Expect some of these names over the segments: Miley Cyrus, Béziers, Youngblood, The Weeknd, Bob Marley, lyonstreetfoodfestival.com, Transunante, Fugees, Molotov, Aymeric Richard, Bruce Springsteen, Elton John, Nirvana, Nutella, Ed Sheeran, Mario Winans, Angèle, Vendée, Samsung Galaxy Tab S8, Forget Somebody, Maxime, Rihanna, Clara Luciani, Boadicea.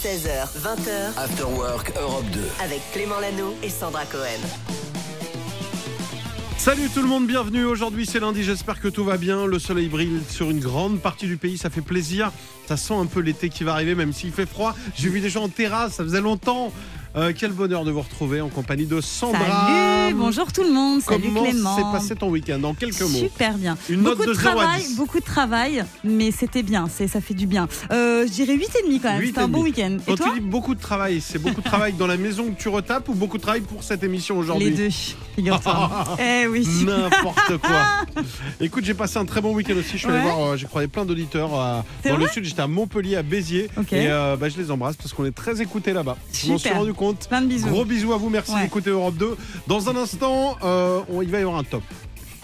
16h, 20h, Afterwork Europe 2, avec Clément Lanoue et Sandra Cohen. Salut tout le monde, bienvenue. Aujourd'hui c'est lundi, j'espère que tout va bien. Le soleil brille sur une grande partie du pays, ça fait plaisir. Ça sent un peu l'été qui va arriver, même s'il fait froid. J'ai vu des gens en terrasse, ça faisait longtemps. Quel bonheur de vous retrouver en compagnie de Sandra. Salut, bonjour tout le monde. Comment Clément, s'est passé ton week-end en quelques mots? Super bien. Une note de 0 à 10. Beaucoup de travail, mais c'était bien, ça fait du bien. Je dirais 8,5 quand même, c'était un bon week-end. Et quand toi, tu dis beaucoup de travail, c'est beaucoup de travail dans la maison que tu retapes ou beaucoup de travail pour cette émission aujourd'hui? Les deux, figure-toi. Eh oui. N'importe quoi. Écoute, j'ai passé un très bon week-end aussi. Je suis allé voir, j'ai croisé plein d'auditeurs dans le sud. J'étais à Montpellier, à Béziers. Okay. Et je les embrasse parce qu'on est très écoutés là-bas. Super. Plein de bisous. Gros bisous à vous, merci d'écouter Europe 2. Dans un instant, il va y avoir un top.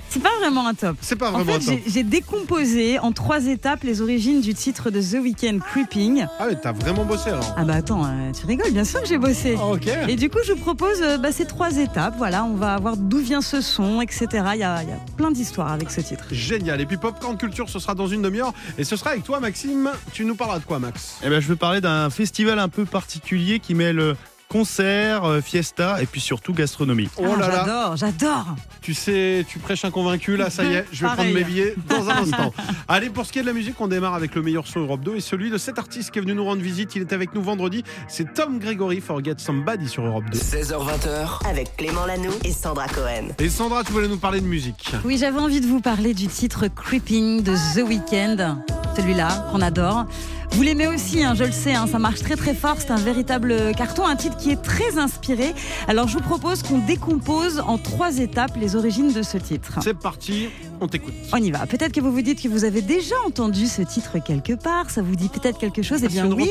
C'est pas vraiment un top. C'est pas vraiment un top. J'ai décomposé en 3 étapes les origines du titre de The Weeknd, Creeping. Ah mais t'as vraiment bossé alors. Ah bah attends, tu rigoles, bien sûr que j'ai bossé. Ah, ok. Et du coup je vous propose ces 3 étapes. Voilà, on va voir d'où vient ce son, etc. Il y a plein d'histoires avec ce titre. Génial. Et puis Popcorn Culture, ce sera dans une demi-heure. Et ce sera avec toi Maxime. Tu nous parleras de quoi Max? Eh ben je veux parler d'un festival un peu particulier qui mêle concert, fiesta et puis surtout gastronomie. Oh là là. J'adore. Tu sais, tu prêches un convaincu là, ça y est, je vais prendre mes billets dans un instant. Allez, pour ce qui est de la musique, on démarre avec le meilleur son Europe 2 et celui de cet artiste qui est venu nous rendre visite, il est avec nous vendredi, c'est Tom Gregory, Forget Somebody sur Europe 2. 16h-20h avec Clément Lanoue et Sandra Cohen. Et Sandra, tu voulais nous parler de musique. Oui, j'avais envie de vous parler du titre Creeping de The Weeknd, celui-là qu'on adore. Vous l'aimez aussi, je le sais, ça marche très très fort, c'est un véritable carton, un titre qui est très inspiré. Alors je vous propose qu'on décompose en 3 étapes les origines de ce titre. C'est parti, on t'écoute. On y va. Peut-être que vous vous dites que vous avez déjà entendu ce titre quelque part, ça vous dit peut-être quelque chose. Eh bien oui,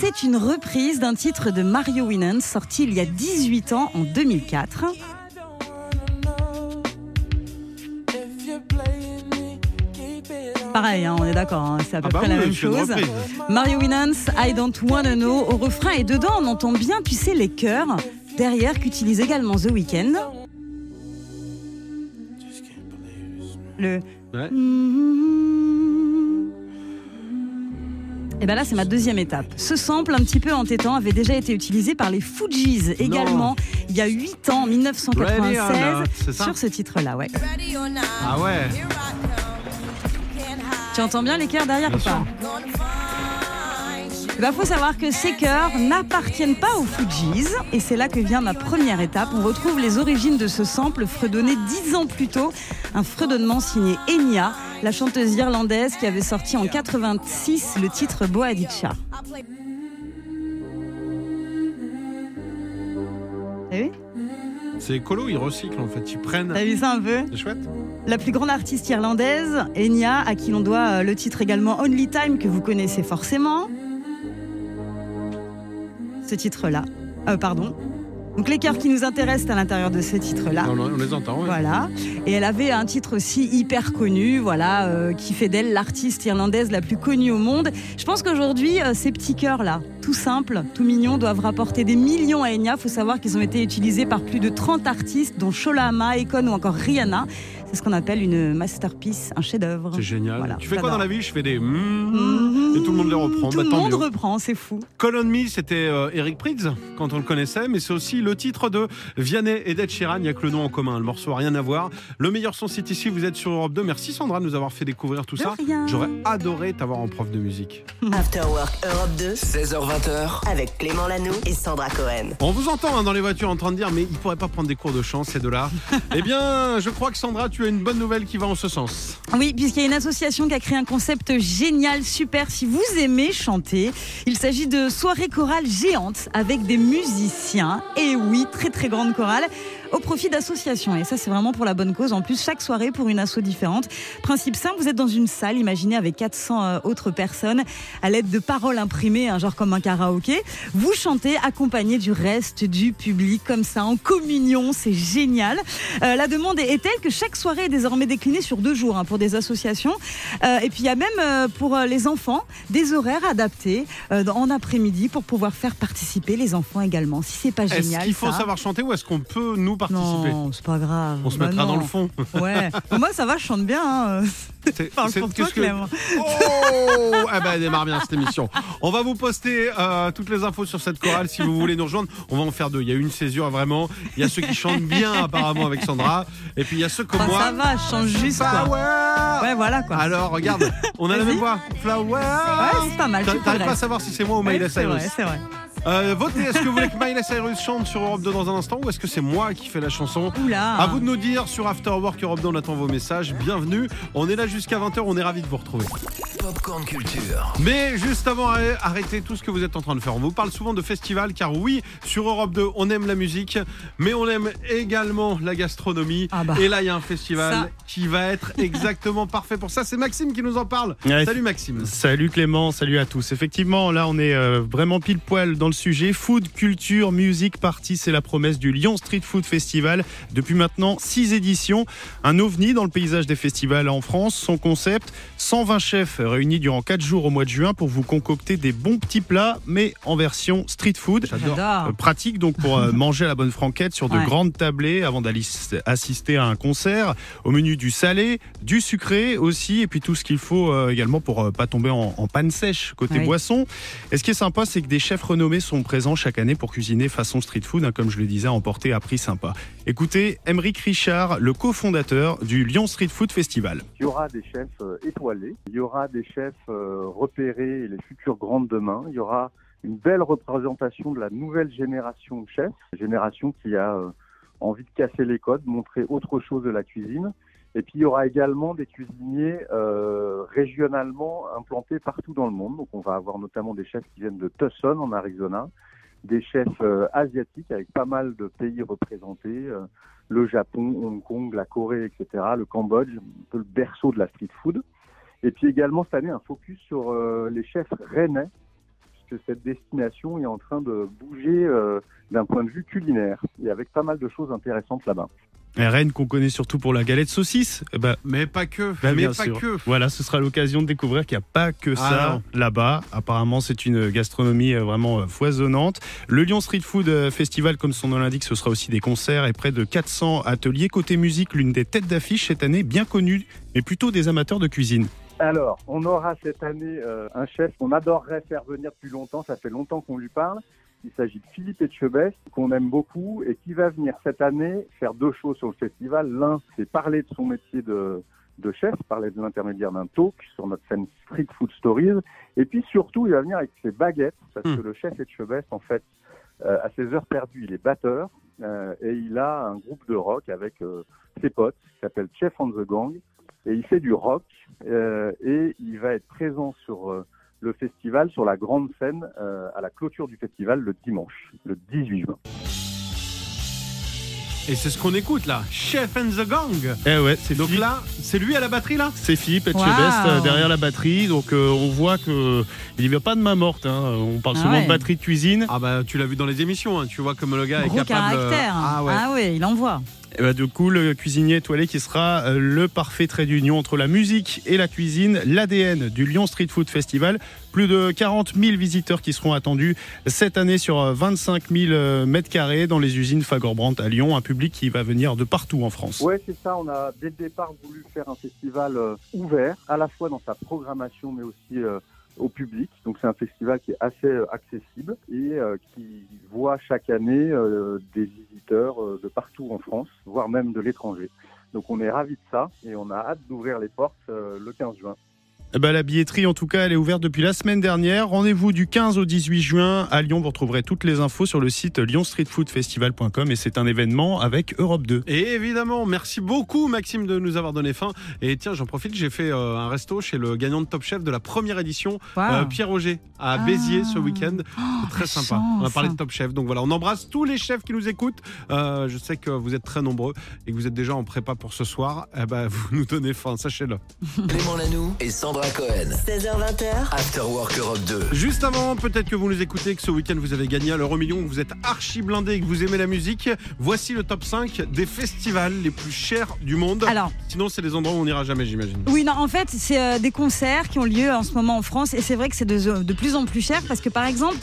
c'est une reprise d'un titre de Mario Winans sorti il y a 18 ans en 2004. Pareil, on est d'accord, c'est à peu près la même chose. Mario Winans, I Don't Wanna Know, au refrain, et dedans on entend bien, tu sais, les chœurs derrière qu'utilise également The Weeknd. Le... Ouais. Et bien là, c'est ma 2e étape. Ce sample, un petit peu entêtant, avait déjà été utilisé par les Fugees également, il y a 8 ans, en 1996, sur ce titre-là. Ouais. Ah ouais. Tu entends bien les chœurs derrière ou pas? Il faut savoir que ces chœurs n'appartiennent pas aux Fugees. Et c'est là que vient ma 1re étape. On retrouve les origines de ce sample fredonné 10 ans plus tôt. Un fredonnement signé Enya, la chanteuse irlandaise qui avait sorti en 86 le titre Boadicea. T'as vu? C'est écolo, ils recyclent en fait, ils prennent... T'as vu ça un peu? C'est chouette. La plus grande artiste irlandaise, Enya, à qui l'on doit le titre également Only Time, que vous connaissez forcément. Ce titre-là. Donc les chœurs qui nous intéressent à l'intérieur de ce titre-là. On les entend, oui. Voilà. Et elle avait un titre aussi hyper connu, qui fait d'elle l'artiste irlandaise la plus connue au monde. Je pense qu'aujourd'hui, ces petits chœurs-là, tout simples, tout mignons, doivent rapporter des millions à Enya. Il faut savoir qu'ils ont été utilisés par plus de 30 artistes, dont Sholama, Ekon ou encore Rihanna. C'est ce qu'on appelle une masterpiece, un chef-d'œuvre. C'est génial. Voilà, tu fais quoi dans la vie? Je fais des et tout le monde les reprend. Tout le monde reprend, c'est fou. Call on Me, c'était Eric Prydz quand on le connaissait, mais c'est aussi le titre de Vianney et d'Ed Sheeran. Il n'y a que le nom en commun. Le morceau n'a rien à voir. Le meilleur son, c'est ici. Vous êtes sur Europe 2. Merci Sandra de nous avoir fait découvrir tout ça. Rien. J'aurais adoré t'avoir en prof de musique. Afterwork Europe 2, 16h-20h avec Clément Lanoue et Sandra Cohen. On vous entend dans les voitures en train de dire mais il pourrait pas prendre des cours de chant ces deux-là. Eh bien, je crois que Sandra, tu as une bonne nouvelle qui va en ce sens. Oui, puisqu'il y a une association qui a créé un concept génial, super, si vous aimez chanter. Il s'agit de soirées chorales géantes avec des musiciens. Et oui, très très grande chorale, au profit d'associations. Et ça, c'est vraiment pour la bonne cause. En plus, chaque soirée pour une asso différente. Principe simple, vous êtes dans une salle, imaginez, avec 400 autres personnes, à l'aide de paroles imprimées, genre comme un karaoké. Vous chantez accompagné du reste du public, comme ça, en communion. C'est génial. La demande est telle que chaque soirée est désormais déclinée sur 2 jours pour des associations. Et puis, il y a même pour les enfants des horaires adaptés en après-midi pour pouvoir faire participer les enfants également. Si c'est pas génial. Est-ce qu'il faut savoir chanter ou est-ce qu'on peut nous participer. Non, c'est pas grave. On se mettra dans le fond. Ouais. Moi, ça va, je chante bien. Hein. Parle pour toi, Clément. Oh, ah ben, elle démarre bien cette émission. On va vous poster toutes les infos sur cette chorale si vous voulez nous rejoindre. On va en faire deux. Il y a une césure vraiment. Il y a ceux qui chantent bien apparemment avec Sandra. Et puis il y a ceux comme moi. Ça va, je chante juste. Flower. Ouais, voilà quoi. Alors regarde, on a la même voix. Flower. Ouais, c'est pas mal. T'arrives pas à savoir si c'est moi ou Miley Cyrus. Ouais, c'est vrai. Votez, est-ce que vous voulez que Miley Cyrus chante sur Europe 2 dans un instant ou est-ce que c'est moi qui fais la chanson? Oula. À vous de nous dire sur Afterwork Europe 2, on attend vos messages, bienvenue, on est là jusqu'à 20h, on est ravis de vous retrouver. Popcorn Culture. Mais juste avant, arrêtez tout ce que vous êtes en train de faire, on vous parle souvent de festivals car oui, sur Europe 2 on aime la musique mais on aime également la gastronomie et là il y a un festival qui va être exactement parfait pour ça, c'est Maxime qui nous en parle. Ouais. Salut Maxime. Salut Clément, salut à tous. Effectivement là on est vraiment pile poil dans le sujet, food, culture, musique, party, c'est la promesse du Lyon Street Food Festival. Depuis maintenant 6 éditions, un ovni dans le paysage des festivals en France. Son concept, 120 chefs réunis durant 4 jours au mois de juin pour vous concocter des bons petits plats, mais en version street food. J'adore. Pratique donc pour manger à la bonne franquette sur de grandes tablées avant d'aller assister à un concert. Au menu du salé, du sucré aussi, et puis tout ce qu'il faut également pour pas tomber en panne sèche côté boisson. Et ce qui est sympa, c'est que des chefs renommés sont présents chaque année pour cuisiner façon street food, hein, comme je le disais, à emporter à prix sympa. Écoutez, Aymeric Richard, le cofondateur du Lyon Street Food Festival. Il y aura des chefs étoilés, il y aura des chefs repérés, les futurs grands de demain, il y aura une belle représentation de la nouvelle génération de chefs, génération qui a envie de casser les codes, montrer autre chose de la cuisine. Et puis, il y aura également des cuisiniers régionalement implantés partout dans le monde. Donc, on va avoir notamment des chefs qui viennent de Tucson, en Arizona, des chefs asiatiques avec pas mal de pays représentés, le Japon, Hong Kong, la Corée, etc., le Cambodge, un peu le berceau de la street food. Et puis également, cette année, un focus sur les chefs rennais, puisque cette destination est en train de bouger d'un point de vue culinaire et avec pas mal de choses intéressantes là-bas. Rennes qu'on connaît surtout pour la galette saucisse, mais pas que. Mais bien sûr. Voilà, ce sera l'occasion de découvrir qu'il n'y a pas que ça là-bas. Apparemment, c'est une gastronomie vraiment foisonnante. Le Lyon Street Food Festival, comme son nom l'indique, ce sera aussi des concerts et près de 400 ateliers. Côté musique, l'une des têtes d'affiche cette année, bien connue, mais plutôt des amateurs de cuisine. Alors, on aura cette année un chef qu'on adorerait faire venir depuis longtemps. Ça fait longtemps qu'on lui parle. Il s'agit de Philippe Etchebest, qu'on aime beaucoup et qui va venir cette année faire deux choses sur le festival. L'un, c'est parler de son métier de chef, parler de l'intermédiaire d'un talk sur notre scène Street Food Stories. Et puis surtout, il va venir avec ses baguettes, parce que le chef Etchebest, en fait, à ses heures perdues, il est batteur et il a un groupe de rock avec ses potes qui s'appelle Chef and the Gang. Et il fait du rock et il va être présent sur... le festival sur la grande scène à la clôture du festival le dimanche, le 18 juin. Et c'est ce qu'on écoute là, Chef and the Gang. Eh ouais, c'est donc Philippe. Là, c'est lui à la batterie là. C'est Philippe Etchebest derrière la batterie. Donc on voit que il n'y a pas de main morte. Hein. On parle souvent de batterie de cuisine. Ah bah tu l'as vu dans les émissions. Hein. Tu vois comme le gars est capable. Caractère. Ah ouais, il envoie. Et bah, du coup, le cuisinier étoilé qui sera le parfait trait d'union entre la musique et la cuisine, l'ADN du Lyon Street Food Festival. Plus de 40 000 visiteurs qui seront attendus cette année sur 25 000 m2 dans les usines Fagorbrandt à Lyon. Un public qui va venir de partout en France. Oui, c'est ça. On a dès le départ voulu faire un festival ouvert, à la fois dans sa programmation, mais aussi au public. Donc c'est un festival qui est assez accessible et qui voit chaque année des visiteurs de partout en France, voire même de l'étranger. Donc on est ravis de ça et on a hâte d'ouvrir les portes le 15 juin. Bah, la billetterie, en tout cas, elle est ouverte depuis la semaine dernière. Rendez-vous du 15 au 18 juin à Lyon. Vous retrouverez toutes les infos sur le site lyonstreetfoodfestival.com et c'est un événement avec Europe 2. Et évidemment, merci beaucoup Maxime de nous avoir donné faim. Et tiens, j'en profite, j'ai fait un resto chez le gagnant de Top Chef de la première édition, Pierre Auger, à Béziers ce week-end. C'est très sympa. On a parlé de Top Chef. Donc voilà, on embrasse tous les chefs qui nous écoutent. Je sais que vous êtes très nombreux et que vous êtes déjà en prépa pour ce soir. Eh bah, vous nous donnez faim, sachez-le. Clément Lanoue et Sandra Sandra Cohen. 16h20. Afterwork Europe 2. Juste avant, peut-être que vous nous écoutez, que ce week-end vous avez gagné à l'euro million, que vous êtes archi blindé et que vous aimez la musique. Voici le top 5 des festivals les plus chers du monde. Alors, sinon, c'est des endroits où on n'ira jamais, j'imagine. Oui, non, en fait, c'est des concerts qui ont lieu en ce moment en France et c'est vrai que c'est de plus en plus cher parce que, par exemple,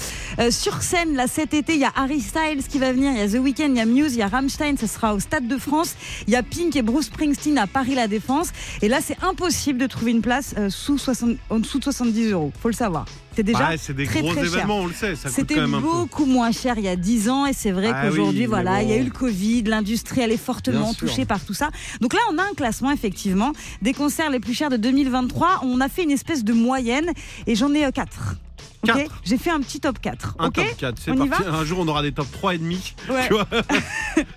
sur scène, là, cet été, il y a Harry Styles qui va venir, il y a The Weeknd, il y a Muse, il y a Rammstein, ça sera au Stade de France, il y a Pink et Bruce Springsteen à Paris La Défense. Et là, c'est impossible de trouver une place en dessous de 70 €. Faut le savoir. C'est déjà c'est des très, gros très événements, cher. On le sait. Ça C'était coûte quand même beaucoup un peu. Moins cher il y a 10 ans et c'est vrai qu'aujourd'hui, il y a eu le Covid, l'industrie elle est fortement touchée par tout ça. Donc là, on a un classement effectivement des concerts les plus chers de 2023. On a fait une espèce de moyenne et j'en ai 4. Okay. J'ai fait un petit top 4. Top 4, c'est parti. Un jour, on aura des top 3 et demi. Tu vois.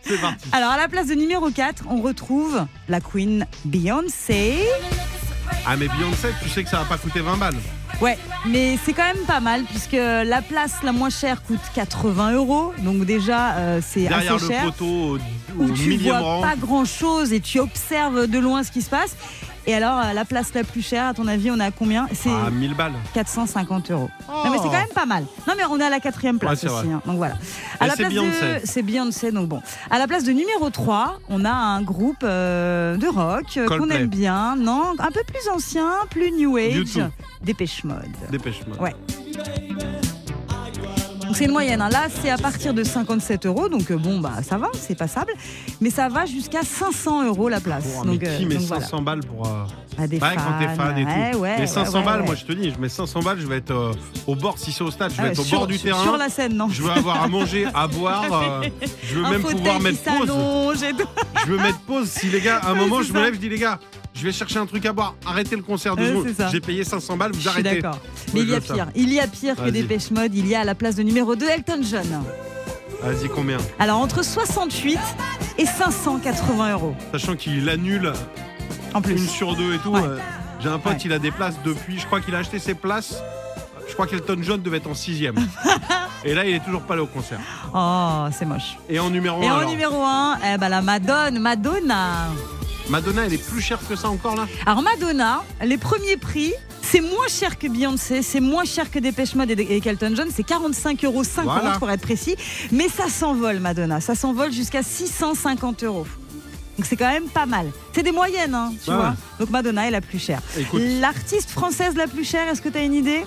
C'est parti. Alors, à la place de numéro 4, on retrouve la Queen Beyoncé. Ah, mais Beyoncé, tu sais que ça va pas coûter 20 balles. Ouais, mais c'est quand même pas mal puisque la place la moins chère coûte 80 €. Donc déjà, c'est derrière assez cher. Derrière le poteau au millième rang. Tu vois pas grand-chose et tu observes de loin ce qui se passe. Et alors, la place la plus chère, à ton avis, on est à combien ? C'est 1000 balles. 450 €. Oh. Non, mais c'est quand même pas mal. Non, mais on est à la 4e place aussi. Hein. Donc voilà. À la place c'est Beyoncé, donc bon. À la place de numéro 3, on a un groupe de rock qu'on aime bien. Non, un peu plus ancien, plus new age. Dépêche Mode. Dépêche Mode. Ouais. Donc c'est une moyenne. Hein. Là, c'est à partir de 57 €. Donc bon, ça va, c'est passable. Mais ça va jusqu'à 500 € la place. Oh, donc, qui met 500 balles pour... des fans, quand t'es fan et tout. Mais 500 balles, moi je te dis, je mets 500 balles, je vais être au bord, si c'est au stade, je vais être au bord du terrain. Sur la scène, non. Je vais avoir à manger, à boire. Je veux même pouvoir mettre pause. Je veux mettre pause. Si les gars, à un moment, je me lève, je dis les gars, je vais chercher un truc à boire. Arrêtez le concert de secondes. J'ai payé 500 balles, vous arrêtez. Je suis d'accord. Mais il y a pire. Il y a pire que Dépêche Mode. Il y a à la place de numéro 2, Elton John. Vas-y, combien ? Alors, entre 68 et 580 €. Sachant qu'il annule en plus. 1 sur 2 et tout. Ouais. J'ai un pote, il a des places depuis. Je crois qu'il a acheté ses places. Je crois qu'Elton John devait être en 6e. Et là, il est toujours pas allé au concert. Oh, c'est moche. Et en numéro 1. Et en numéro 1, la Madonna. Madonna, elle est plus chère que ça encore là ? Alors Madonna, les premiers prix, c'est moins cher que Beyoncé, c'est moins cher que Dépêche Mode et Elton John, c'est 45,50 € pour être précis. Mais ça s'envole Madonna, ça s'envole jusqu'à 650 €. Donc c'est quand même pas mal. C'est des moyennes, hein, tu vois. Donc Madonna est la plus chère. Écoute, l'artiste française la plus chère, est-ce que tu as une idée ?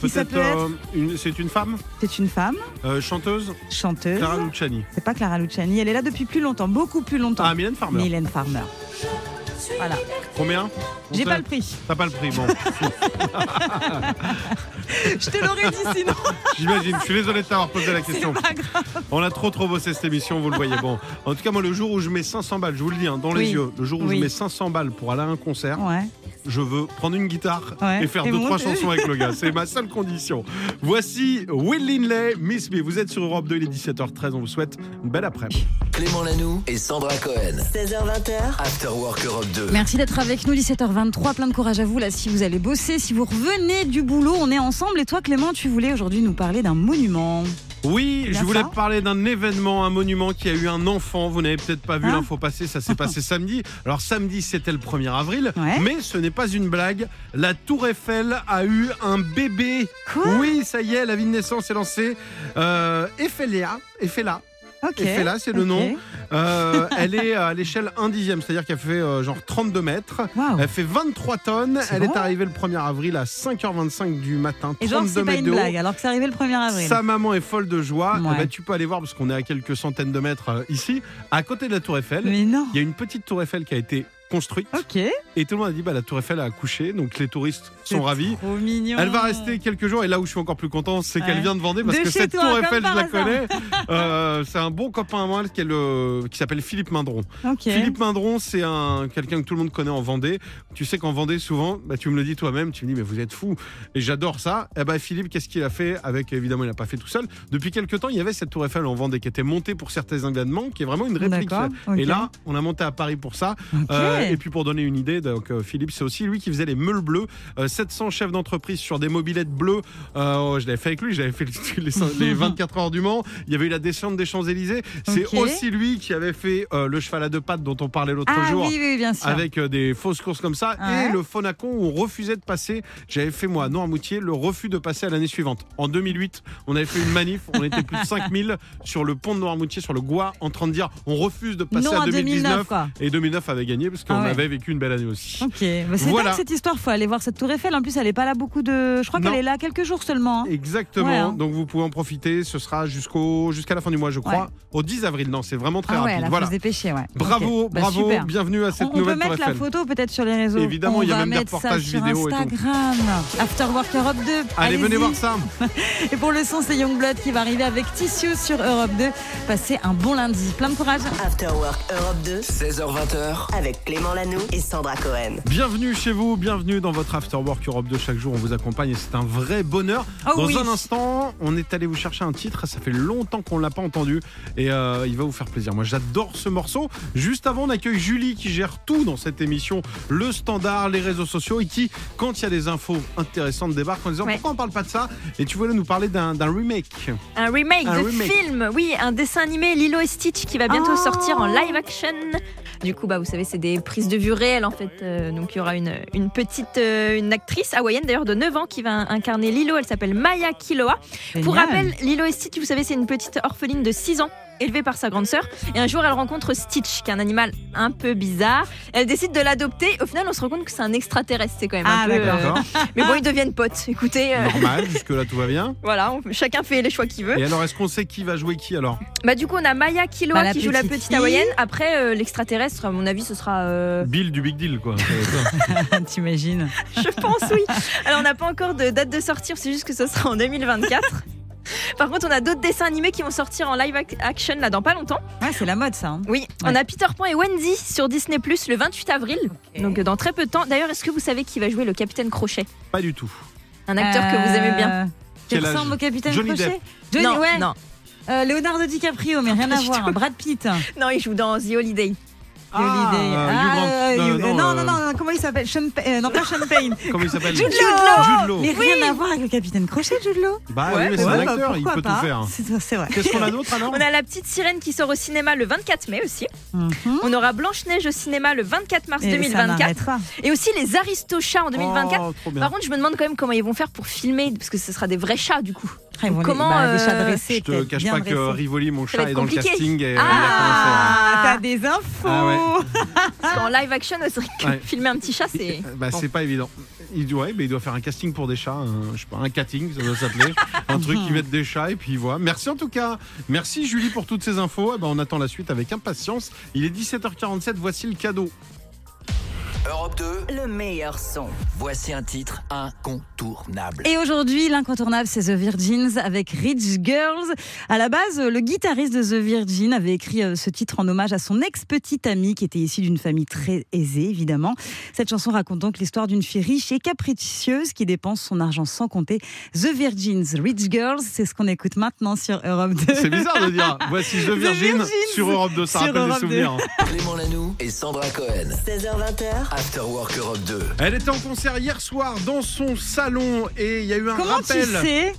Peut-être c'est une femme ? C'est une femme. Chanteuse. Clara Luciani. C'est pas Clara Luciani, elle est là depuis plus longtemps, beaucoup plus longtemps. Ah, Mylène Farmer. Voilà. Combien ? J'ai pas le prix. T'as pas le prix, bon. Je te l'aurais dit sinon. J'imagine, je suis désolé de t'avoir posé la question. C'est pas grave. On a trop bossé cette émission, vous le voyez. Bon, en tout cas, moi, le jour où je mets 500 balles, je vous le dis, hein, dans les yeux, le jour où je mets 500 balles pour aller à un concert, je veux prendre une guitare et faire 2-3 chansons avec le gars. C'est ma seule condition. Voici Will Linley, Miss Me. Vous êtes sur Europe 2, il est 17h13. On vous souhaite une belle après-midi. Clément Lanoue et Sandra Cohen. 16h20. Afterwork Europe 2. Merci d'être avec nous, 17h23. Plein de courage à vous là si vous allez bosser, si vous revenez du boulot, on est ensemble. Et toi, Clément, tu voulais aujourd'hui nous parler d'un monument. Oui, je voulais parler d'un événement, un monument qui a eu un enfant. Vous n'avez peut-être pas vu l'info passer, ça s'est passé samedi. Alors samedi, c'était le 1er avril, mais ce n'est pas une blague. La Tour Eiffel a eu un bébé. Quoi ? Oui, ça y est, la vie de naissance est lancée. Eiffela. Eiffela, c'est le nom. Elle est à l'échelle 1/10, c'est-à-dire qu'elle fait genre 32 mètres. Wow. Elle fait 23 tonnes. Elle est arrivée le 1er avril à 5h25 du matin. 32 et genre, c'est pas une blague, alors que c'est arrivé le 1er avril. Sa maman est folle de joie. Eh ben, tu peux aller voir, parce qu'on est à quelques centaines de mètres ici, à côté de la Tour Eiffel. Mais non. Il y a une petite Tour Eiffel qui a été construite. Et tout le monde a dit la Tour Eiffel a accouché, donc les touristes sont ravis. Trop mignon. Elle va rester quelques jours et là où je suis encore plus content, c'est qu'elle vient de Vendée parce que cette Tour Eiffel, je la connais. C'est un bon copain à moi qui s'appelle Philippe Mindron. Philippe Mindron, c'est quelqu'un que tout le monde connaît en Vendée. Tu sais qu'en Vendée, souvent, tu me le dis toi-même, tu me dis mais vous êtes fou et j'adore ça. Et Philippe, qu'est-ce qu'il a fait avec, évidemment, il n'a pas fait tout seul. Depuis quelques temps, il y avait cette Tour Eiffel en Vendée qui était montée pour certains événements, qui est vraiment une réplique. Et là, on a monté à Paris pour ça. Et puis pour donner une idée, donc, Philippe, c'est aussi lui qui faisait les meules bleues. 700 chefs d'entreprise sur des mobilettes bleues. Je l'avais fait avec lui, j'avais fait les 24 heures du Mans. Il y avait eu la descente des Champs-Élysées. C'est aussi lui qui avait fait le cheval à deux pattes dont on parlait l'autre jour. Oui, oui, bien sûr. Avec des fausses courses comme ça. Et le Fonacon où on refusait de passer. J'avais fait moi à Noirmoutier le refus de passer à l'année suivante. En 2008, on avait fait une manif. On était plus de 5000 sur le pont de Noirmoutier, sur le Gois, en train de dire on refuse de passer à 2019. Et 2009 avait gagné parce qu'on avait vécu une belle année aussi. Ok, bah, c'est dingue cette histoire. Il faut aller voir cette tour Eiffel. En plus, elle n'est pas là beaucoup de. Je crois qu'elle est là quelques jours seulement. Exactement. Ouais, hein. Donc vous pouvez en profiter. Ce sera jusqu'à la fin du mois, je crois, au 10 avril. Non, c'est vraiment très rapide. Là, faut se dépêcher. Bravo, bravo. Super. Bienvenue à cette nouvelle tour Eiffel. On peut mettre la photo peut-être sur les réseaux. Évidemment, il y a même des reportages vidéo Instagram. Et tout. Afterwork Europe 2. Allez, venez voir ça. Et pour le son, c'est Youngblood qui va arriver avec Tissu sur Europe 2. Passez un bon lundi. Plein de courage. Afterwork Europe 2, 16h-20h avec Clément Lanoue et Sandra Cohen. Bienvenue chez vous, bienvenue dans votre Afterwork Europe 2. Chaque jour, on vous accompagne et c'est un vrai bonheur. Dans un instant, on est allé vous chercher un titre. Ça fait longtemps qu'on ne l'a pas entendu et il va vous faire plaisir. Moi, j'adore ce morceau. Juste avant, on accueille Julie qui gère tout dans cette émission, le standard, les réseaux sociaux et qui, quand il y a des infos intéressantes, débarque en disant pourquoi on ne parle pas de ça. Et tu voulais nous parler d'un remake. Un remake film, oui, un dessin animé Lilo et Stitch qui va bientôt sortir en live action. Du coup, bah, vous savez, c'est des prises de vue réelles en fait. Donc il y aura une petite une actrice hawaïenne d'ailleurs de 9 ans qui va incarner Lilo. Elle s'appelle Maya Kiloa. Pour rappel, Lilo et Stitch, vous savez, c'est une petite orpheline de 6 ans élevée par sa grande sœur. Et un jour, elle rencontre Stitch, qui est un animal un peu bizarre. Elle décide de l'adopter. Au final, on se rend compte que c'est un extraterrestre. C'est quand même un peu... D'accord. Mais bon, ils deviennent potes. Écoutez... Normal, jusque-là, tout va bien. Voilà, chacun fait les choix qu'il veut. Et alors, est-ce qu'on sait qui va jouer qui, alors ? Bah, du coup, on a Maya Kiloa qui joue la petite hawaïenne. Après, l'extraterrestre, à mon avis, ce sera... Bill du Big Deal, quoi. T'imagines ? Je pense, oui. Alors, on n'a pas encore de date de sortie. C'est juste que ce sera en 2024. Par contre, on a d'autres dessins animés qui vont sortir en live action là dans pas longtemps. Ouais, c'est la mode ça. Hein. Oui, on a Peter Pan et Wendy sur Disney+ le 28 avril. Okay. Donc dans très peu de temps. D'ailleurs, est-ce que vous savez qui va jouer le Capitaine Crochet ? Pas du tout. Un acteur que vous aimez bien. Qui ressemble au Capitaine Crochet ? Johnny Depp. Non. Leonardo DiCaprio, mais rien à voir. Hein. Brad Pitt. Non, il joue dans The Holiday. Non, comment il s'appelle ? Non, pas Champagne. Comment il s'appelle ? Jude Law. Mais rien à voir avec le Capitaine Crochet, Jude Law. Bah oui, mais c'est un acteur, il peut tout faire. C'est vrai. Qu'est-ce qu'on a d'autre alors ? On a La Petite Sirène qui sort au cinéma le 24 mai aussi. On aura Blanche-Neige au cinéma le 24 mars 2024. Et aussi les Aristochats en 2024. Par contre, je me demande quand même comment ils vont faire pour filmer, parce que ce sera des vrais chats du coup. Comment des chats dressés, je te cache pas que Rivoli, mon chat, est dans le casting. Et t'as des infos. Parce qu'en live action, c'est vrai que filmer un petit chat, c'est. Bah, c'est pas évident. Il doit faire un casting pour des chats. Je sais pas, un catting, ça doit s'appeler. Un truc qui met des chats et puis voilà. Merci en tout cas. Merci Julie pour toutes ces infos. Eh ben, on attend la suite avec impatience. Il est 17h47. Voici le cadeau. Europe 2, le meilleur son. Voici un titre incontournable. Et aujourd'hui, l'incontournable, c'est The Virgins avec Rich Girls. À la base, le guitariste de The Virgins avait écrit ce titre en hommage à son ex-petite amie qui était issue d'une famille très aisée, évidemment. Cette chanson raconte donc l'histoire d'une fille riche et capricieuse qui dépense son argent sans compter. The Virgins, Rich Girls, c'est ce qu'on écoute maintenant sur Europe 2. C'est bizarre de dire, voici The Virgins sur Europe 2, ça rappelle des souvenirs. Clément Lanoue et Sandra Cohen. 16h20h. Afterwork Europe 2. Elle était en concert hier soir dans son salon et il y a eu un rappel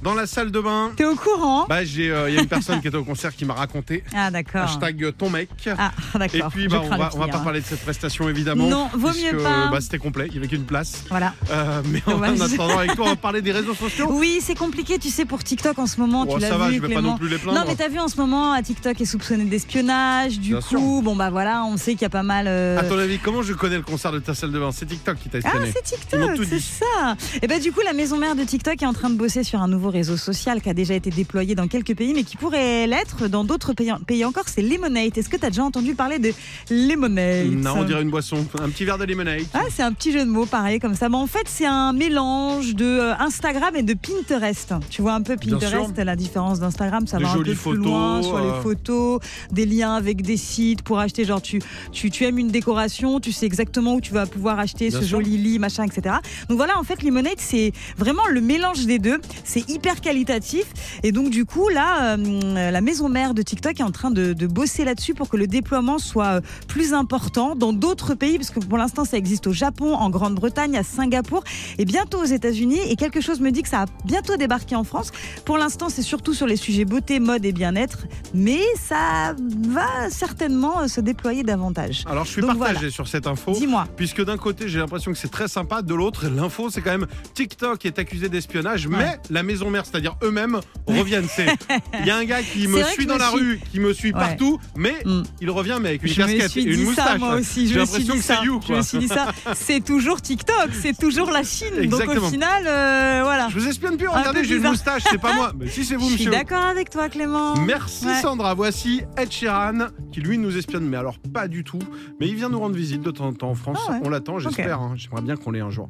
dans la salle de bain. T'es au courant ? Bah il y a une personne qui était au concert qui m'a raconté. Ah d'accord. Hashtag ton mec. Ah d'accord. Et puis on va pas parler de cette prestation évidemment. Non, vaut mieux pas. Bah c'était complet, il y avait qu'une place. Voilà. Mais en attendant avec toi, on va parler des réseaux sociaux. Oui, c'est compliqué, tu sais, pour TikTok en ce moment. Tu l'as vu, je vais pas non plus les plaindre. Non mais t'as vu en ce moment, à TikTok est soupçonné d'espionnage. Du coup, bon bah voilà, on sait qu'il y a pas mal. À ton avis, comment je connais le concert de ta salle de bain, c'est TikTok qui t'a espionné. Ah, c'est TikTok, c'est ça. Et ben du coup, la maison mère de TikTok est en train de bosser sur un nouveau réseau social qui a déjà été déployé dans quelques pays, mais qui pourrait l'être dans d'autres pays encore. C'est Lemonade. Est-ce que t'as déjà entendu parler de Lemonade ? Non, on dirait une boisson. Un petit verre de Lemonade. Ah, c'est un petit jeu de mots, pareil comme ça. Mais en fait, c'est un mélange de Instagram et de Pinterest. Tu vois un peu Pinterest, la différence d'Instagram, ça va un peu plus loin sur les photos, des liens liens avec des sites pour acheter, genre tu aimes une décoration, tu sais exactement où tu vas pouvoir acheter bien ce sûr. Joli lit, machin, etc. Donc voilà, en fait, Lemonade, c'est vraiment le mélange des deux. C'est hyper qualitatif. Et donc, du coup, là, la maison mère de TikTok est en train de bosser là-dessus pour que le déploiement soit plus important dans d'autres pays, parce que pour l'instant, ça existe au Japon, en Grande-Bretagne, à Singapour et bientôt aux États-Unis. Et quelque chose me dit que ça a bientôt débarqué en France. Pour l'instant, c'est surtout sur les sujets beauté, mode et bien-être, mais ça va certainement se déployer davantage. Alors, je suis partagé sur cette info. Dis-moi. Puisque d'un côté, j'ai l'impression que c'est très sympa, de l'autre, l'info, c'est quand même TikTok est accusé d'espionnage, mais la maison mère, c'est-à-dire eux-mêmes, reviennent. Il y a un gars qui me suit dans la rue, qui me suit partout, mais il revient mais avec une casquette et une moustache. Ça, moi aussi. J'ai l'impression que c'est you, quoi. Je me suis dit ça. C'est toujours TikTok, c'est toujours la Chine. Exactement. Donc au final, voilà. Je vous espionne plus. Regardez, j'ai une moustache, c'est pas moi. Mais si, c'est vous, monsieur. Je suis d'accord avec toi, Clément. Merci, Sandra. Voici Ed Sheeran qui lui nous espionne, mais alors pas du tout. Mais il vient nous rendre visite de temps en temps en France. Ah ouais. On l'attend, j'espère. Okay. Hein. J'aimerais bien qu'on l'ait un jour.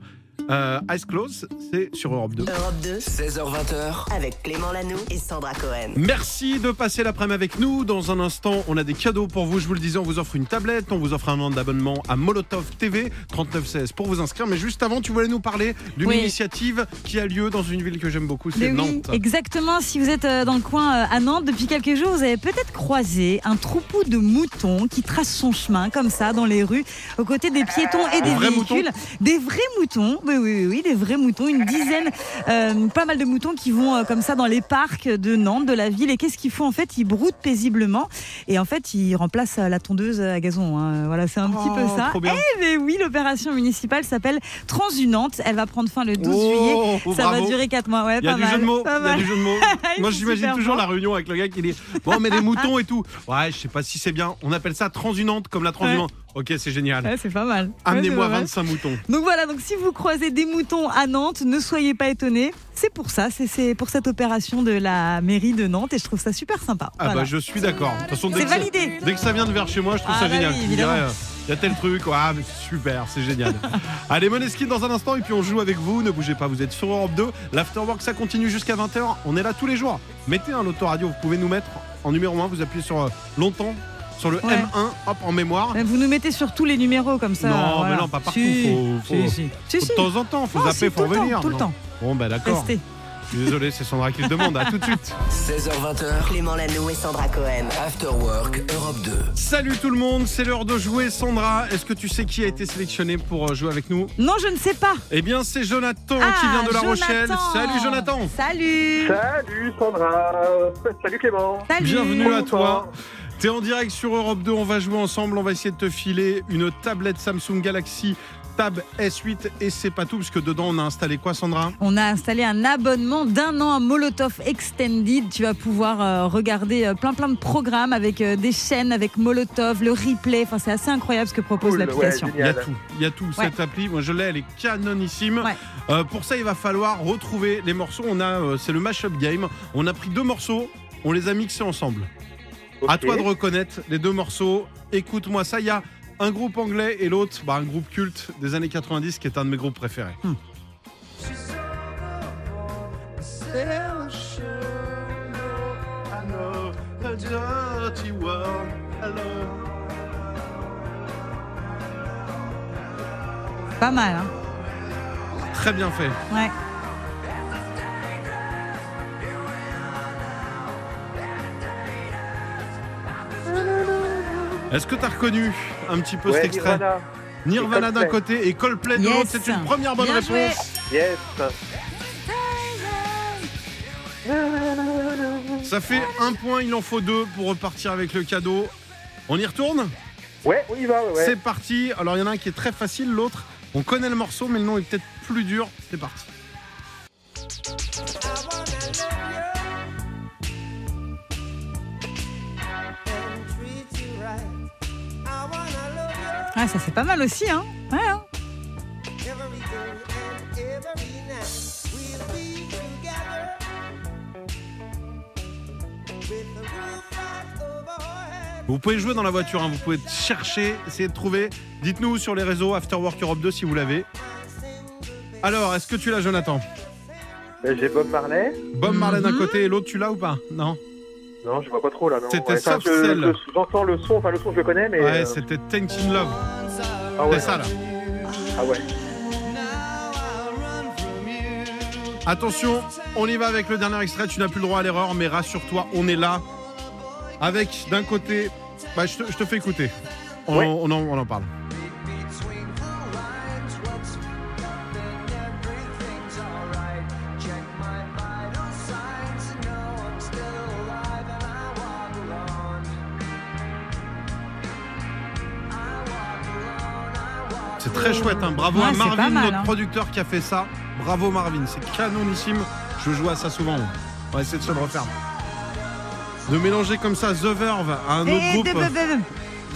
Eyes Closed, c'est sur Europe 2. Europe 2, 16h-20h, avec Clément Lanoue et Sandra Cohen. Merci de passer l'après-midi avec nous. Dans un instant, on a des cadeaux pour vous. Je vous le disais, on vous offre une tablette, on vous offre un an d'abonnement à Molotov TV 3916 pour vous inscrire. Mais juste avant, tu voulais nous parler d'une initiative qui a lieu dans une ville que j'aime beaucoup, c'est Nantes. Exactement, si vous êtes dans le coin à Nantes, depuis quelques jours, vous avez peut-être croisé un troupeau de moutons qui trace son chemin, comme ça, dans les rues, aux côtés des piétons et des véhicules. Des vrais moutons. Oui, des vrais moutons, une dizaine, pas mal de moutons qui vont comme ça dans les parcs de Nantes, de la ville. Et qu'est-ce qu'ils font en fait ? Ils broutent paisiblement et en fait ils remplacent la tondeuse à gazon. Hein. Voilà, c'est un petit peu ça. Eh bien oui, l'opération municipale s'appelle Transunante. Elle va prendre fin le 12 juillet. Ça va durer 4 mois. Ouais, Il y a du jeu de mots. Moi j'imagine toujours la réunion avec le gars qui dit bon, mais les moutons et tout. Ouais, je sais pas si c'est bien. On appelle ça Transunante comme la transhumance. Ouais. Ok, c'est génial. Ouais, c'est pas mal. Amenez-moi 25 moutons. Donc voilà, donc si vous croisez des moutons à Nantes, ne soyez pas étonnés. C'est pour ça, c'est pour cette opération de la mairie de Nantes et je trouve ça super sympa. Ah voilà. Bah je suis d'accord. De toute façon, c'est validé. Dès que ça vient de vers chez moi, je trouve ça génial. Oui, il y a tel truc, mais c'est super, c'est génial. Allez, Moneskin dans un instant et puis on joue avec vous. Ne bougez pas, vous êtes sur Europe 2. L'Afterwork, ça continue jusqu'à 20h. On est là tous les jours. Mettez un l'autoradio, vous pouvez nous mettre en numéro 1, vous appuyez sur longtemps. Sur le M1, hop, en mémoire. Vous nous mettez sur tous les numéros comme ça. Non, voilà. Mais non, pas partout. Faut de temps en temps, faut zapper pour venir. Tout le temps. Bon, ben d'accord. Restez. Désolé, c'est Sandra qui le demande. À tout de suite. 16h-20h, Clément Lanoue et Sandra Cohen. Afterwork Europe 2. Salut tout le monde, c'est l'heure de jouer. Sandra, est-ce que tu sais qui a été sélectionné pour jouer avec nous ? Non, je ne sais pas. Eh bien, c'est Jonathan qui vient de La Rochelle. Salut Jonathan. Salut. Salut Sandra. Salut Clément. Salut. Bienvenue à toi. T'es en direct sur Europe 2, on va jouer ensemble, on va essayer de te filer une tablette Samsung Galaxy Tab S8 et c'est pas tout parce que dedans on a installé quoi Sandra ? On a installé un abonnement d'un an à Molotov Extended, tu vas pouvoir regarder plein de programmes avec des chaînes, avec Molotov, le replay, enfin c'est assez incroyable ce que propose l'application. Ouais, il y a tout, cette appli, moi je l'ai, elle est canonissime. Ouais. Pour ça il va falloir retrouver les morceaux, on a, c'est le mashup game, on a pris 2 morceaux, on les a mixés ensemble. Okay. À toi de reconnaître les 2 morceaux. Écoute-moi ça. Il y a un groupe anglais et l'autre, un groupe culte des années 90 qui est un de mes groupes préférés. Pas mal, hein ? Très bien fait. Ouais. Est-ce que t'as reconnu un petit peu cet extrait ? Nirvana d'un côté et Coldplay de l'autre, c'est une première bonne réponse. Yes. Ça fait 1 point, il en faut 2 pour repartir avec le cadeau. On y retourne ? Ouais, on y va. Ouais. C'est parti. Alors il y en a un qui est très facile, l'autre, on connaît le morceau, mais le nom est peut-être plus dur. C'est parti. Ah, ça c'est pas mal aussi, hein. Ouais, hein. Vous pouvez jouer dans la voiture, hein. Vous pouvez chercher, essayer de trouver. Dites-nous sur les réseaux Afterwork Europe 2 si vous l'avez. Alors, est-ce que tu l'as, Jonathan ? J'ai Bob Marley. Bob Marley d'un côté et l'autre, tu l'as ou pas ? Non. Non, je vois pas trop là. Non. C'était Soft Cell. J'entends le son, enfin le son je le connais, mais. Ouais, c'était Tainted Love. Ah ouais. C'est ça là. Ah ouais. Attention, on y va avec le dernier extrait. Tu n'as plus le droit à l'erreur, mais rassure-toi, on est là. Avec d'un côté, bah, je te fais écouter. On en parle. C'est très chouette, hein. Bravo à Marvin, mal, notre producteur qui a fait ça. Bravo Marvin, c'est canonissime. Je joue à ça souvent. On va essayer de se le refaire. De mélanger comme ça The Verve à un autre groupe.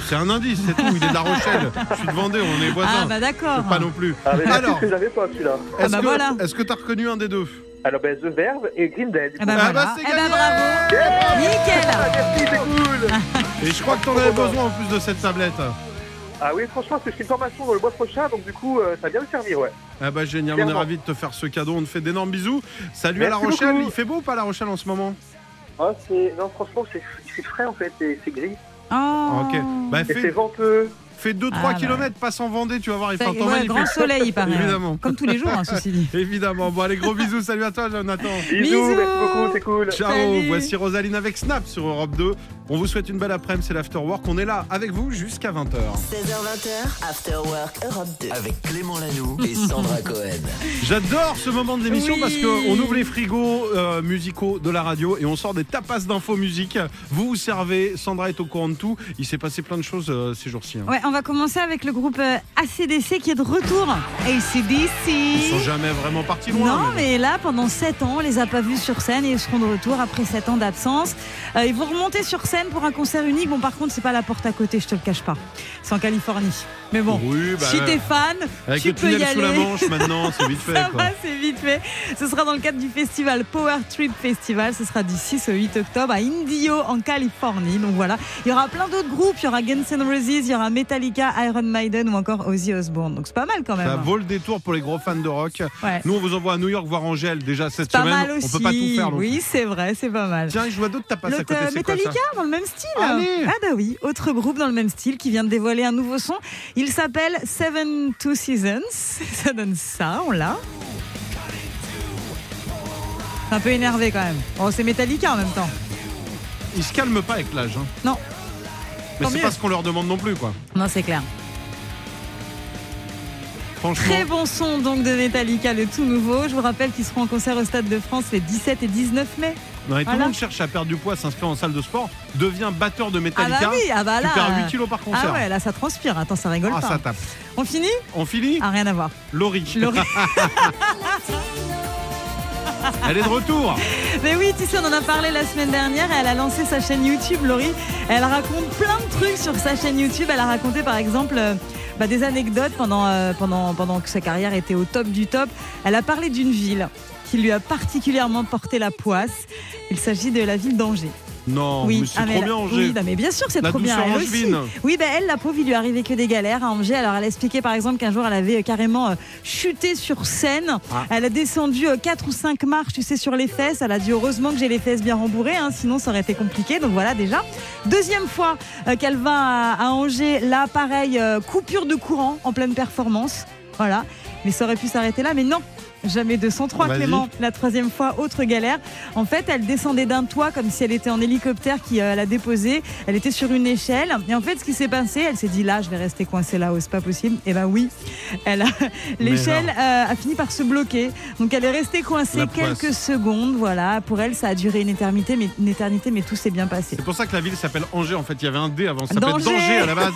C'est un indice, c'est tout. Il est de La Rochelle. Je suis de Vendée, on est voisins. Ah bah d'accord. Pas non plus. Ah, mais alors, je l'avais pas celui-là. Est-ce que voilà. Est-ce que t'as reconnu un des deux? Alors ben The Verve et Green Dead. Ah bah, voilà. C'est gagné. Bravo. Yeah. Nickel. Merci, c'est cool. Et je crois que t'en avais besoin en plus de cette tablette. Ah oui, franchement, parce que je fais une formation dans le mois prochain, donc du coup, ça va bien me servir, ouais. Ah bah génial, clairement. On est ravis de te faire ce cadeau, on te fait d'énormes bisous. Salut. Merci à La Rochelle, beaucoup. Il fait beau ou pas La Rochelle en ce moment? Oh, non, franchement, c'est frais en fait, c'est gris. Ah, oh. Ok. Bah, c'est venteux. Fais 2-3 km, passe en Vendée, tu vas voir, il fait un temps magnifique. Grand soleil, il paraît. Évidemment. Comme tous les jours, hein, ceci dit. Évidemment. Bon, allez, gros bisous, salut à toi, Jonathan. Bisous, merci beaucoup, c'est cool. Ciao, salut. Voici Rosaline avec Snap sur Europe 2. On vous souhaite une belle après-midi, c'est l'Afterwork. On est là avec vous jusqu'à 20h. 16h20, Afterwork Europe 2. Avec Clément Lanoue et Sandra Cohen. J'adore ce moment de l'émission parce qu'on ouvre les frigos musicaux de la radio et on sort des tapas d'infos musique. Vous vous servez, Sandra est au courant de tout. Il s'est passé plein de choses ces jours-ci. Hein. Ouais, on va commencer avec le groupe AC/DC qui est de retour. AC/DC. Ils sont jamais vraiment partis loin. Non, mais là, pendant 7 ans, on les a pas vus sur scène et ils seront de retour après 7 ans d'absence. Ils vont remonter sur scène pour un concert unique. Bon, par contre, c'est pas la porte à côté, je te le cache pas. C'est en Californie. Mais bon, oui, bah, si t'es fan, avec tu peux y aller. Sous la Manche maintenant, c'est vite fait. Ça va, c'est vite fait. Ce sera dans le cadre du festival Power Trip Festival. Ce sera du 6 au 8 octobre à Indio en Californie. Donc voilà, il y aura plein d'autres groupes. Il y aura Guns N' Roses, il y aura Metallica, Iron Maiden ou encore Ozzy Osbourne. Donc c'est pas mal quand même. Ça vaut le détour pour les gros fans de rock. Ouais. Nous, on vous envoie à New York voir Angèle déjà cette semaine. Pas mal aussi. On peut pas tout faire. Donc. Oui, c'est vrai, c'est pas mal. Tiens, je vois d'autres tapas à côté. Metallica quoi, ça dans le même style. Allez. Ah bah oui, autre groupe dans le même style qui vient de dévoiler un nouveau son. Il s'appelle 72 Seasons. Ça donne ça, on l'a. C'est un peu énervé quand même. Oh, c'est Metallica en même temps. Ils se calment pas avec l'âge. Hein. Non. Mais c'est pas ce qu'on leur demande non plus, quoi. Non, c'est clair. Très bon son donc de Metallica, le tout nouveau. Je vous rappelle qu'ils seront en concert au Stade de France les 17 et 19 mai. Non, et tout le monde cherche à perdre du poids, s'inscrire en salle de sport, devient batteur de Metallica. Ah bah oui, ah bah là, tu perds 8 kilos par concert. Ah ouais, là ça transpire, attends, ça rigole pas. Ah ça tape. On finit ? On finit ? Ah rien à voir. Laurie. Elle est de retour. Mais oui, tu sais, on en a parlé la semaine dernière et elle a lancé sa chaîne YouTube, Laurie. Elle raconte plein de trucs sur sa chaîne YouTube. Elle a raconté par exemple... des anecdotes pendant que sa carrière était au top du top. Elle a parlé d'une ville qui lui a particulièrement porté la poisse. Il s'agit de la ville d'Angers. Non, oui. Mais c'est trop bien Angers. Oui, mais bien sûr, c'est la trop bien. Elle aussi. Oui, elle, la pauvre, il lui arrivait que des galères à Angers. Alors, elle a expliqué par exemple qu'un jour, elle avait carrément chuté sur scène. Ah. Elle a descendu 4 ou 5 marches, tu sais, sur les fesses. Elle a dit heureusement que j'ai les fesses bien rembourrées, hein, sinon ça aurait été compliqué. Donc voilà, déjà. Deuxième fois qu'elle va à Angers, là, pareil, coupure de courant en pleine performance. Voilà. Mais ça aurait pu s'arrêter là, mais non. Jamais 203, vas-y. Clément. La troisième fois, autre galère. En fait, elle descendait d'un toit comme si elle était en hélicoptère qui l'a déposée. Elle était sur une échelle. Et en fait, ce qui s'est passé, elle s'est dit là, je vais rester coincée là-haut, c'est pas possible. Et ben oui, l'échelle a fini par se bloquer. Donc elle est restée coincée quelques secondes. Voilà, pour elle, ça a duré une éternité, mais tout s'est bien passé. C'est pour ça que la ville s'appelle Angers. En fait, il y avait un D avant. Ça s'appelle Danger à la base.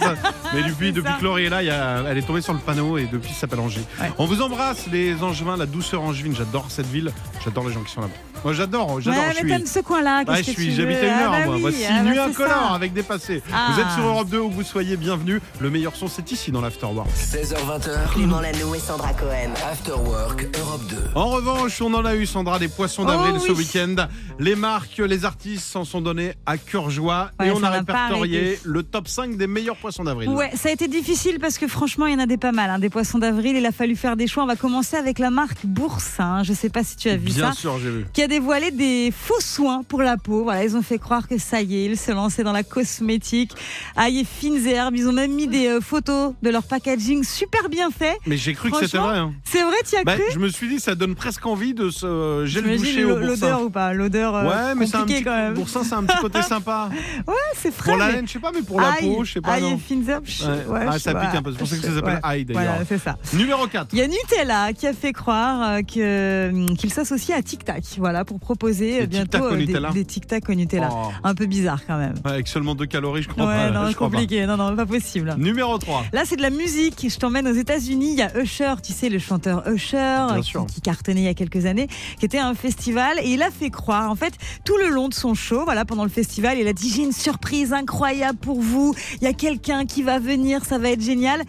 Mais depuis que Laurie est là, elle est tombée sur le panneau et depuis, ça s'appelle Angers. Ouais. On vous embrasse, les Angevins, la douceur angevine, j'adore cette ville, j'adore les gens qui sont là-bas. Moi j'adore. Ouais, mais t'aimes ce coin-là, qu'est-ce que tu veux ? J'habitais une heure, moi. Voici Nuit Incolore avec des passés. Ah. Vous êtes sur Europe 2 où vous soyez, bienvenue. Le meilleur son, c'est ici dans l'Afterwork. 16h20, Clément Lanoue et Sandra Cohen. Afterwork Europe 2. En revanche, on en a eu, Sandra, des poissons d'avril ce week-end. Les marques, les artistes s'en sont donnés à cœur joie et on a répertorié le top 5 des meilleurs poissons d'avril. Ouais, ça a été difficile parce que franchement, il y en a des pas mal, hein, des poissons d'avril. Il a fallu faire des choix. On va commencer avec la marque Boursin, je ne sais pas si tu as vu ça. Bien sûr, j'ai vu. Qui a dévoilé des faux soins pour la peau. Voilà, ils ont fait croire que ça y est, ils se lançaient dans la cosmétique. Aïe, fines et herbes, ils ont même mis des photos de leur packaging super bien fait. Mais j'ai cru que c'était vrai. Hein. C'est vrai, tu y as cru ? Je me suis dit, ça donne presque envie de ce gel douché au Boursin. L'odeur ou pas ? L'odeur ouais, mais c'est un petit, quand même. Boursin, c'est un petit côté sympa. Ouais, c'est frais. Pour la laine, je sais pas, mais pour la peau, je sais pas. Aïe, fines herbes, ça pique un peu. C'est pour ça que ça s'appelle aïe d'ailleurs. Voilà, c'est ça. Numéro 4. Il y a Nutella qui a fait croire qu'il s'associe à Tic Tac, voilà, pour proposer bientôt des Tic Tac au Nutella. Oh. Un peu bizarre quand même. Ouais, avec seulement 2 calories, je crois pas. Non, c'est compliqué. Pas. Non, pas possible. Numéro 3. Là, c'est de la musique. Je t'emmène aux États-Unis. Il y a Usher, tu sais, le chanteur Usher, qui cartonnait il y a quelques années, qui était à un festival, et il a fait croire, en fait, tout le long de son show, voilà, pendant le festival, il a dit: j'ai une surprise incroyable pour vous. Il y a quelqu'un qui va venir, ça va être génial.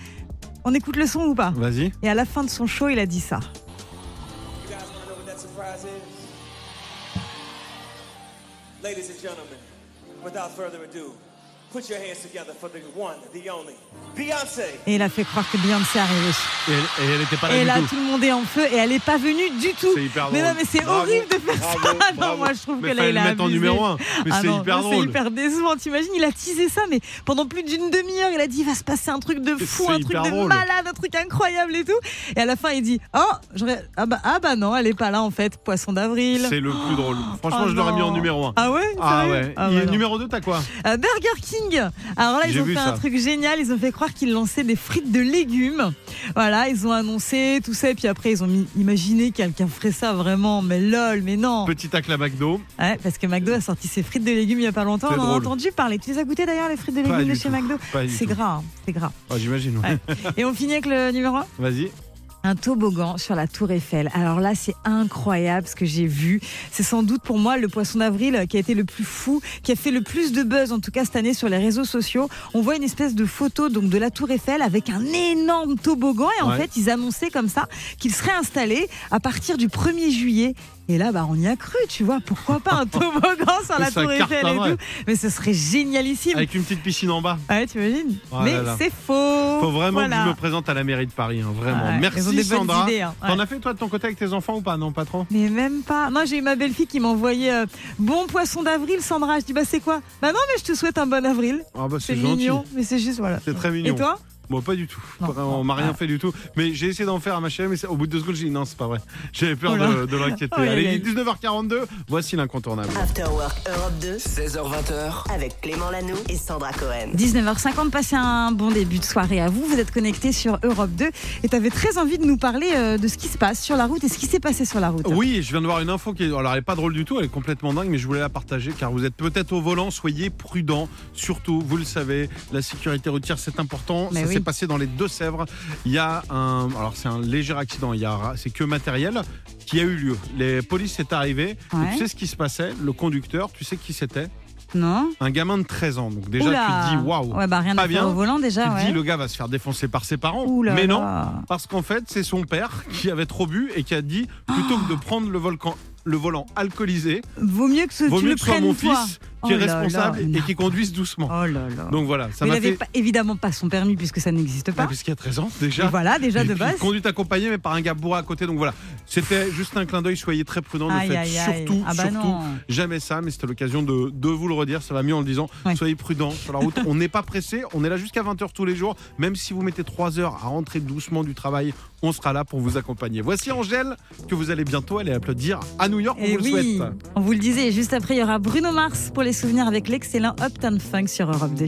On écoute le son ou pas ? Vas-y. Et à la fin de son show, il a dit ça. Ladies and gentlemen, without further ado, put your hands together for the one, the only, Beyoncé. Et il a fait croire que Beyoncé arrivait. Et elle n'était pas là du tout. Et là, tout le monde est en feu et elle n'est pas venue du tout. C'est hyper drôle. Mais non, mais c'est horrible de faire ça. Non, moi je trouve que là, il a abusé. Il fallait le mettre en numéro 1. Mais c'est hyper drôle. C'est hyper décevant. T'imagines, il a teasé ça, mais pendant plus d'une demi-heure, il a dit: il va se passer un truc de fou, un truc de malade, un truc incroyable et tout. Et à la fin, il dit: oh, ah bah non, elle n'est pas là en fait, poisson d'avril. C'est le plus drôle. Franchement, je l'aurais mis en numéro 1. Ah ouais ? Ah ouais. Numéro 2, t'as quoi ? Burger King. Alors là, ils ont fait un truc génial. Ils ont fait croire qu'ils lançaient des frites de légumes. Voilà, ils ont annoncé tout ça. Et puis après, ils ont imaginé quelqu'un ferait ça vraiment. Mais lol, mais non. Petit tacle à McDo. Ouais, parce que McDo a sorti ses frites de légumes il n'y a pas longtemps. On en a entendu parler. Tu les as goûtées d'ailleurs, les frites de légumes de chez McDo ? C'est gras, hein. C'est gras. Oh, j'imagine. Ouais. Et on finit avec le numéro 1 ? Vas-y. Un toboggan sur la Tour Eiffel. Alors là, c'est incroyable ce que j'ai vu. C'est sans doute pour moi le poisson d'avril qui a été le plus fou, qui a fait le plus de buzz, en tout cas cette année, sur les réseaux sociaux. On voit une espèce de photo donc de la Tour Eiffel avec un énorme toboggan. Et en fait, ils annonçaient comme ça qu'il serait installé à partir du 1er juillet. Et là, bah, on y a cru, tu vois. Pourquoi pas un toboggan sur la Tour Eiffel et tout. Mais ce serait génialissime. Avec une petite piscine en bas. Ouais, t'imagines. Mais c'est faux. Faut vraiment que je me présente à la mairie de Paris, hein, vraiment. Ah ouais. Merci Sandra. Idées, hein. T'en as fait toi de ton côté avec tes enfants ou pas ? Non, pas trop. Mais même pas. Moi, j'ai eu ma belle-fille qui m'envoyait bon poisson d'avril, Sandra. Je dis c'est quoi ? Non, mais je te souhaite un bon avril. Ah bah, c'est gentil. Mignon, mais c'est juste voilà. C'est très mignon. Et toi ? Moi, pas du tout. On m'a rien fait du tout. Mais j'ai essayé d'en faire à ma chérie, mais au bout de 2 secondes, j'ai dit non, c'est pas vrai. J'avais peur de l'inquiéter. Allez, 19h42, voici l'incontournable. Afterwork Europe 2, 16h20 avec Clément Lanoue et Sandra Cohen. 19h50, passez un bon début de soirée à vous. Vous êtes connectés sur Europe 2 et tu avais très envie de nous parler de ce qui se passe sur la route et ce qui s'est passé sur la route. Oui, je viens de voir une info qui n'est pas drôle du tout, elle est complètement dingue, mais je voulais la partager car vous êtes peut-être au volant, soyez prudents. Surtout, vous le savez, la sécurité routière, c'est important. Mais c'est passé dans les Deux-Sèvres. Il y a alors c'est un léger accident. C'est que matériel qui a eu lieu. Les polices sont arrivées. Ouais. Tu sais ce qui se passait ? Le conducteur, tu sais qui c'était ? Non. Un gamin de 13 ans. Donc déjà, tu te dis waouh. Ouais, bah rien à faire au volant déjà. Tu te dis le gars va se faire défoncer par ses parents. Mais non, parce qu'en fait c'est son père qui avait trop bu et qui a dit plutôt que de prendre le volant alcoolisé, vaut mieux que ce soit mon fils qui est responsable et qui conduise doucement. Donc voilà, ça m'a fait... Il n'avait évidemment pas son permis puisque ça n'existe pas. Puisqu'il y a 13 ans déjà. Et voilà, déjà de base. Conduite accompagnée mais par un gars bourré à côté. Donc voilà, c'était juste un clin d'œil. Soyez très prudents. Ne faites surtout, jamais ça. Mais c'était l'occasion de vous le redire. Ça va mieux en le disant. Ouais. Soyez prudents sur la route. On n'est pas pressé. On est là jusqu'à 20h tous les jours. Même si vous mettez 3 heures à rentrer doucement du travail, on sera là pour vous accompagner. Voici Angèle que vous allez bientôt aller applaudir à New York. On vous le souhaite. On vous le disait. Juste après, il y aura Bruno Mars pour les souvenirs avec l'excellent Uptown Funk sur Europe 2.